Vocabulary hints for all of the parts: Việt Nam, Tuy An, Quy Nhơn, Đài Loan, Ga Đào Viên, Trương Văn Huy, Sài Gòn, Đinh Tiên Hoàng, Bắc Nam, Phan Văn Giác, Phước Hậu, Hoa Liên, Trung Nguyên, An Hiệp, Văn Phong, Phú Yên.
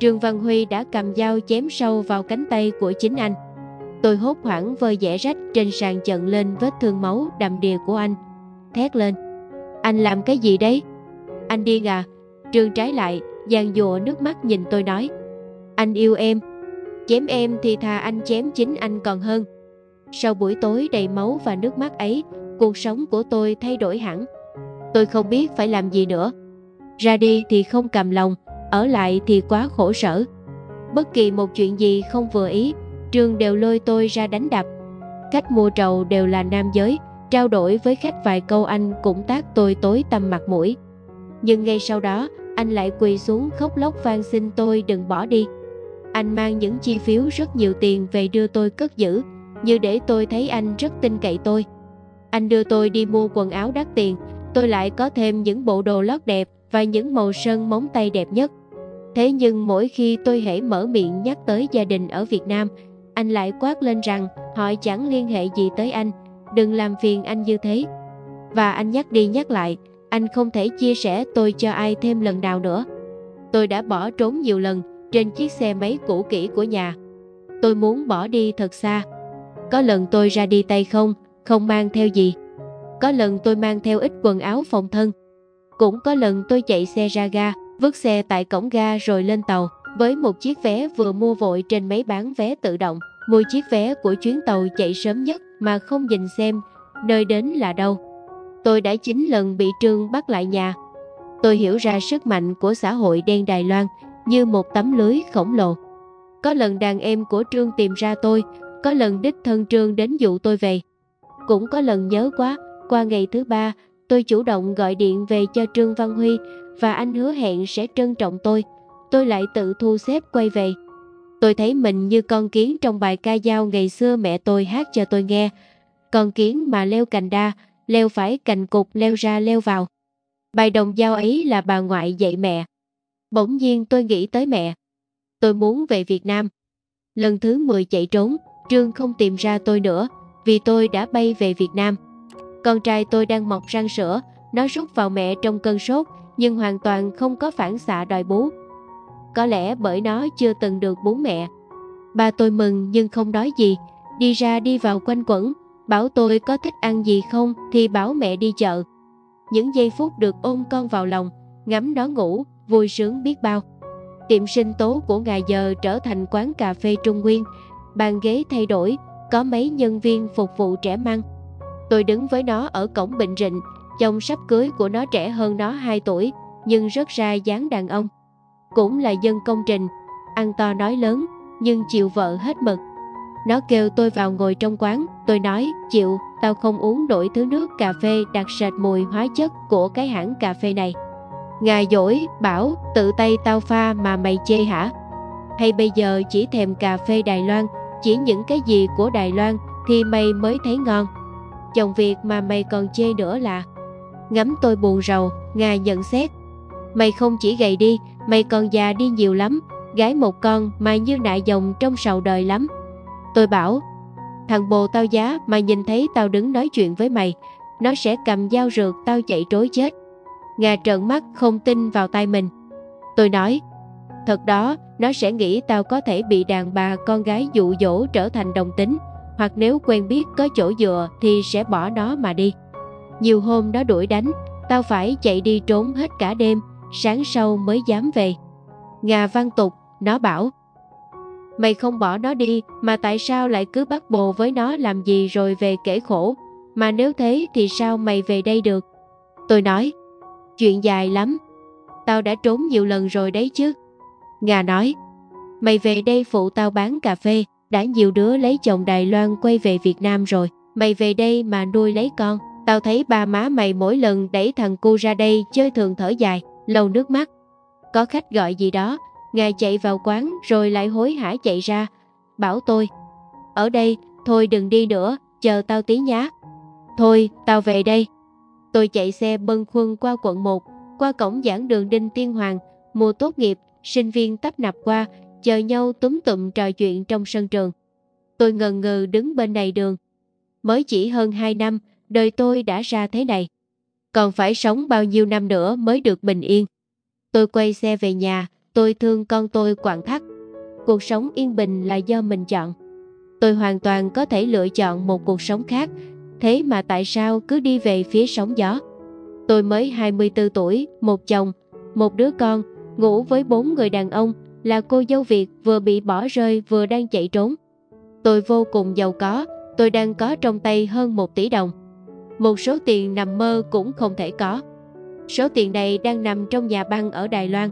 Trương Văn Huy đã cầm dao chém sâu vào cánh tay của chính anh. Tôi hốt hoảng vơi dẻ rách trên sàn chận lên vết thương máu đầm đìa của anh. Thét lên: "Anh làm cái gì đấy? Anh điên à?" Trương trái lại, giàn giụa nước mắt nhìn tôi nói: "Anh yêu em. Chém em thì thà anh chém chính anh còn hơn." Sau buổi tối đầy máu và nước mắt ấy, cuộc sống của tôi thay đổi hẳn. Tôi không biết phải làm gì nữa. Ra đi thì không cầm lòng, ở lại thì quá khổ sở. Bất kỳ một chuyện gì không vừa ý, Trương đều lôi tôi ra đánh đập. Khách mua trầu đều là nam giới, trao đổi với khách vài câu anh cũng tát tôi tối tăm mặt mũi. Nhưng ngay sau đó, anh lại quỳ xuống khóc lóc van xin tôi đừng bỏ đi. Anh mang những chi phiếu rất nhiều tiền về đưa tôi cất giữ, như để tôi thấy anh rất tin cậy tôi. Anh đưa tôi đi mua quần áo đắt tiền, tôi lại có thêm những bộ đồ lót đẹp và những màu sơn móng tay đẹp nhất. Thế nhưng mỗi khi tôi hễ mở miệng nhắc tới gia đình ở Việt Nam, anh lại quát lên rằng họ chẳng liên hệ gì tới anh, đừng làm phiền anh như thế. Và anh nhắc đi nhắc lại, anh không thể chia sẻ tôi cho ai thêm lần nào nữa. Tôi đã bỏ trốn nhiều lần trên chiếc xe máy cũ kỹ của nhà. Tôi muốn bỏ đi thật xa. Có lần tôi ra đi tay không, không mang theo gì. Có lần tôi mang theo ít quần áo phòng thân. Cũng có lần tôi chạy xe ra ga, vứt xe tại cổng ga rồi lên tàu với một chiếc vé vừa mua vội trên máy bán vé tự động, mua chiếc vé của chuyến tàu chạy sớm nhất mà không nhìn xem nơi đến là đâu. Tôi đã 9 lần bị Trương bắt lại nhà. Tôi hiểu ra sức mạnh của xã hội đen Đài Loan như một tấm lưới khổng lồ. Có lần đàn em của Trương tìm ra tôi, có lần đích thân Trương đến dụ tôi về. Cũng có lần nhớ quá, qua ngày thứ 3, tôi chủ động gọi điện về cho Trương Văn Huy và anh hứa hẹn sẽ trân trọng tôi lại tự thu xếp quay về. Tôi thấy mình như con kiến trong bài ca dao ngày xưa mẹ tôi hát cho tôi nghe. Con kiến mà leo cành đa, leo phải cành cục, leo ra leo vào. Bài đồng dao ấy là bà ngoại dạy mẹ. Bỗng nhiên tôi nghĩ tới mẹ. Tôi muốn về Việt Nam. Lần thứ 10 chạy trốn, Trương không tìm ra tôi nữa, vì tôi đã bay về Việt Nam. Con trai tôi đang mọc răng sữa, nó rút vào mẹ trong cơn sốt, nhưng hoàn toàn không có phản xạ đòi bú. Có lẽ bởi nó chưa từng được bú mẹ. Ba tôi mừng nhưng không nói gì, đi ra đi vào quanh quẩn, bảo tôi có thích ăn gì không thì bảo mẹ đi chợ. Những giây phút được ôm con vào lòng, ngắm nó ngủ, vui sướng biết bao. Tiệm sinh tố của ngày giờ trở thành quán cà phê Trung Nguyên, bàn ghế thay đổi, có mấy nhân viên phục vụ trẻ măng. Tôi đứng với nó ở cổng bệnh rịnh, chồng sắp cưới của nó trẻ hơn nó 2 tuổi, nhưng rất ra dáng đàn ông. Cũng là dân công trình, ăn to nói lớn, nhưng chịu vợ hết mực. Nó kêu tôi vào ngồi trong quán, tôi nói, chịu, tao không uống đổi thứ nước cà phê đặc sệt mùi hóa chất của cái hãng cà phê này. Ngà dỗi, bảo, tự tay tao pha mà mày chê hả? Hay bây giờ chỉ thèm cà phê Đài Loan, chỉ những cái gì của Đài Loan thì mày mới thấy ngon. Chồng Việt mà mày còn chê nữa là... Ngắm tôi buồn rầu, Ngà nhận xét. Mày không chỉ gầy đi, mày còn già đi nhiều lắm. Gái một con mà như nại dòng trong sầu đời lắm. Tôi bảo, thằng bồ tao giá mà nhìn thấy tao đứng nói chuyện với mày, nó sẽ cầm dao rượt tao chạy trối chết. Ngà trợn mắt không tin vào tai mình. Tôi nói, thật đó, nó sẽ nghĩ tao có thể bị đàn bà con gái dụ dỗ trở thành đồng tính, hoặc nếu quen biết có chỗ dựa thì sẽ bỏ nó mà đi. Nhiều hôm nó đuổi đánh, tao phải chạy đi trốn hết cả đêm, sáng sau mới dám về. Ngà văn tục, nó bảo, mày không bỏ nó đi mà tại sao lại cứ bắt bồ với nó làm gì rồi về kể khổ, mà nếu thế thì sao mày về đây được? Tôi nói, chuyện dài lắm, tao đã trốn nhiều lần rồi đấy chứ. Ngà nói, mày về đây phụ tao bán cà phê, đã nhiều đứa lấy chồng Đài Loan quay về Việt Nam rồi, mày về đây mà nuôi lấy con. Tao thấy ba má mày mỗi lần đẩy thằng cu ra đây chơi thường thở dài, lau nước mắt. Có khách gọi gì đó, Ngà chạy vào quán rồi lại hối hả chạy ra, bảo tôi, ở đây, thôi đừng đi nữa, chờ tao tí nhá. Thôi, tao về đây. Tôi chạy xe bâng khuâng qua quận 1, qua cổng giảng đường Đinh Tiên Hoàng, mùa tốt nghiệp, sinh viên tấp nập qua, chờ nhau túm tụm trò chuyện trong sân trường. Tôi ngần ngừ đứng bên này đường. Mới chỉ hơn 2 năm, đời tôi đã ra thế này. Còn phải sống bao nhiêu năm nữa mới được bình yên. Tôi quay xe về nhà, Tôi thương con tôi quặn thắt. Cuộc sống yên bình là do mình chọn. Tôi hoàn toàn có thể lựa chọn một cuộc sống khác. Thế mà tại sao cứ đi về phía sóng gió? Tôi mới 24 tuổi, một chồng, một đứa con, ngủ với 4 người đàn ông, là cô dâu Việt vừa bị bỏ rơi vừa đang chạy trốn. Tôi vô cùng giàu có, tôi đang có trong tay hơn 1 tỷ đồng. Một số tiền nằm mơ cũng không thể có. Số tiền này đang nằm trong nhà băng ở Đài Loan.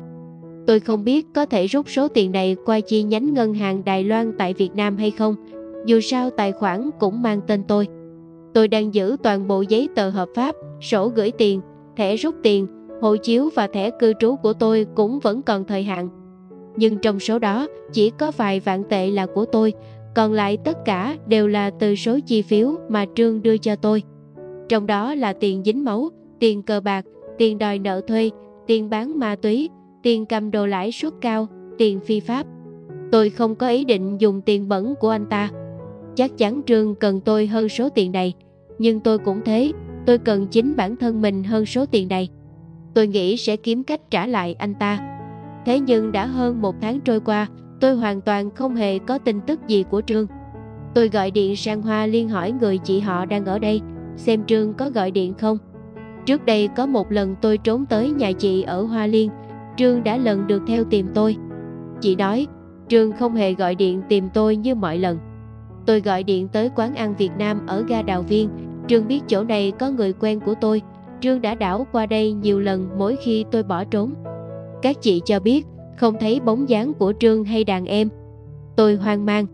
Tôi không biết có thể rút số tiền này qua chi nhánh ngân hàng Đài Loan tại Việt Nam hay không. Dù sao tài khoản cũng mang tên tôi. Tôi đang giữ toàn bộ giấy tờ hợp pháp, sổ gửi tiền, thẻ rút tiền, hộ chiếu và thẻ cư trú của tôi cũng vẫn còn thời hạn. Nhưng trong số đó, chỉ có vài vạn tệ là của tôi, còn lại tất cả đều là từ số chi phiếu mà Trương đưa cho tôi. Trong đó là tiền dính máu, tiền cờ bạc, tiền đòi nợ thuê, tiền bán ma túy, tiền cầm đồ lãi suất cao, tiền phi pháp. Tôi không có ý định dùng tiền bẩn của anh ta. Chắc chắn Trương cần tôi hơn số tiền này, nhưng tôi cũng thế, tôi cần chính bản thân mình hơn số tiền này. Tôi nghĩ sẽ kiếm cách trả lại anh ta. Thế nhưng đã hơn 1 tháng trôi qua, tôi hoàn toàn không hề có tin tức gì của Trương. Tôi gọi điện sang Hoa Liên hỏi người chị họ đang ở đây, xem Trương có gọi điện không. Trước đây có một lần tôi trốn tới nhà chị ở Hoa Liên, Trương đã lần được theo tìm tôi. Chị nói, Trương không hề gọi điện tìm tôi như mọi lần. Tôi gọi điện tới quán ăn Việt Nam ở Ga Đào Viên, Trương biết chỗ này có người quen của tôi, Trương đã đảo qua đây nhiều lần mỗi khi tôi bỏ trốn. Các chị cho biết, không thấy bóng dáng của Trương hay đàn em. Tôi hoang mang.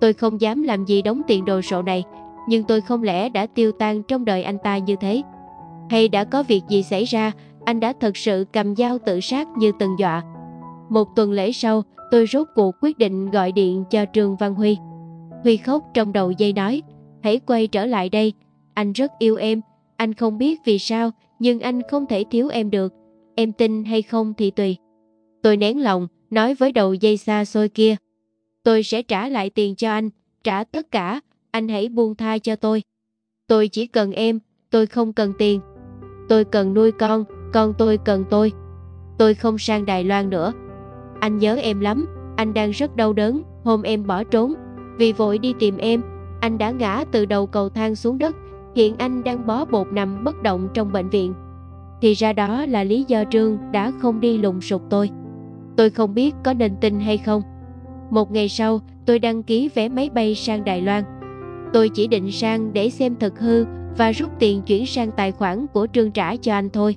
Tôi không dám làm gì đóng tiền đồ sộ này, nhưng tôi không lẽ đã tiêu tan trong đời anh ta như thế? Hay đã có việc gì xảy ra, anh đã thật sự cầm dao tự sát như từng dọa? Một tuần lễ sau, tôi rốt cuộc quyết định gọi điện cho Trương Văn Huy. Huy khóc trong đầu dây nói, hãy quay trở lại đây, anh rất yêu em, anh không biết vì sao, nhưng anh không thể thiếu em được, em tin hay không thì tùy. Tôi nén lòng, nói với đầu dây xa xôi kia, tôi sẽ trả lại tiền cho anh, trả tất cả, anh hãy buông tha cho tôi. Tôi chỉ cần em, tôi không cần tiền. Tôi cần nuôi con tôi cần tôi. Tôi không sang Đài Loan nữa. Anh nhớ em lắm, anh đang rất đau đớn, hôm em bỏ trốn. Vì vội đi tìm em, anh đã ngã từ đầu cầu thang xuống đất, hiện anh đang bó bột nằm bất động trong bệnh viện. Thì ra đó là lý do Trương đã không đi lùng sục tôi. Tôi không biết có nên tin hay không. Một ngày sau, tôi đăng ký vé máy bay sang Đài Loan. Tôi chỉ định sang để xem thật hư và rút tiền chuyển sang tài khoản của Trương trả cho anh thôi.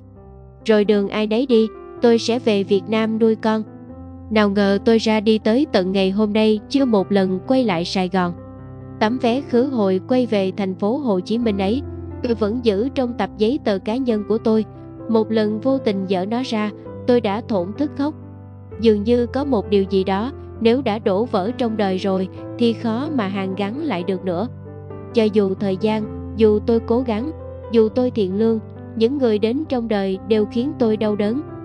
Rồi đường ai nấy đi, tôi sẽ về Việt Nam nuôi con. Nào ngờ tôi ra đi tới tận ngày hôm nay chưa một lần quay lại Sài Gòn. Tấm vé khứ hồi quay về thành phố Hồ Chí Minh ấy, tôi vẫn giữ trong tập giấy tờ cá nhân của tôi. Một lần vô tình dỡ nó ra, tôi đã thổn thức khóc. Dường như có một điều gì đó, nếu đã đổ vỡ trong đời rồi thì khó mà hàn gắn lại được nữa. Cho dù thời gian, dù tôi cố gắng, dù tôi thiện lương, những người đến trong đời đều khiến tôi đau đớn.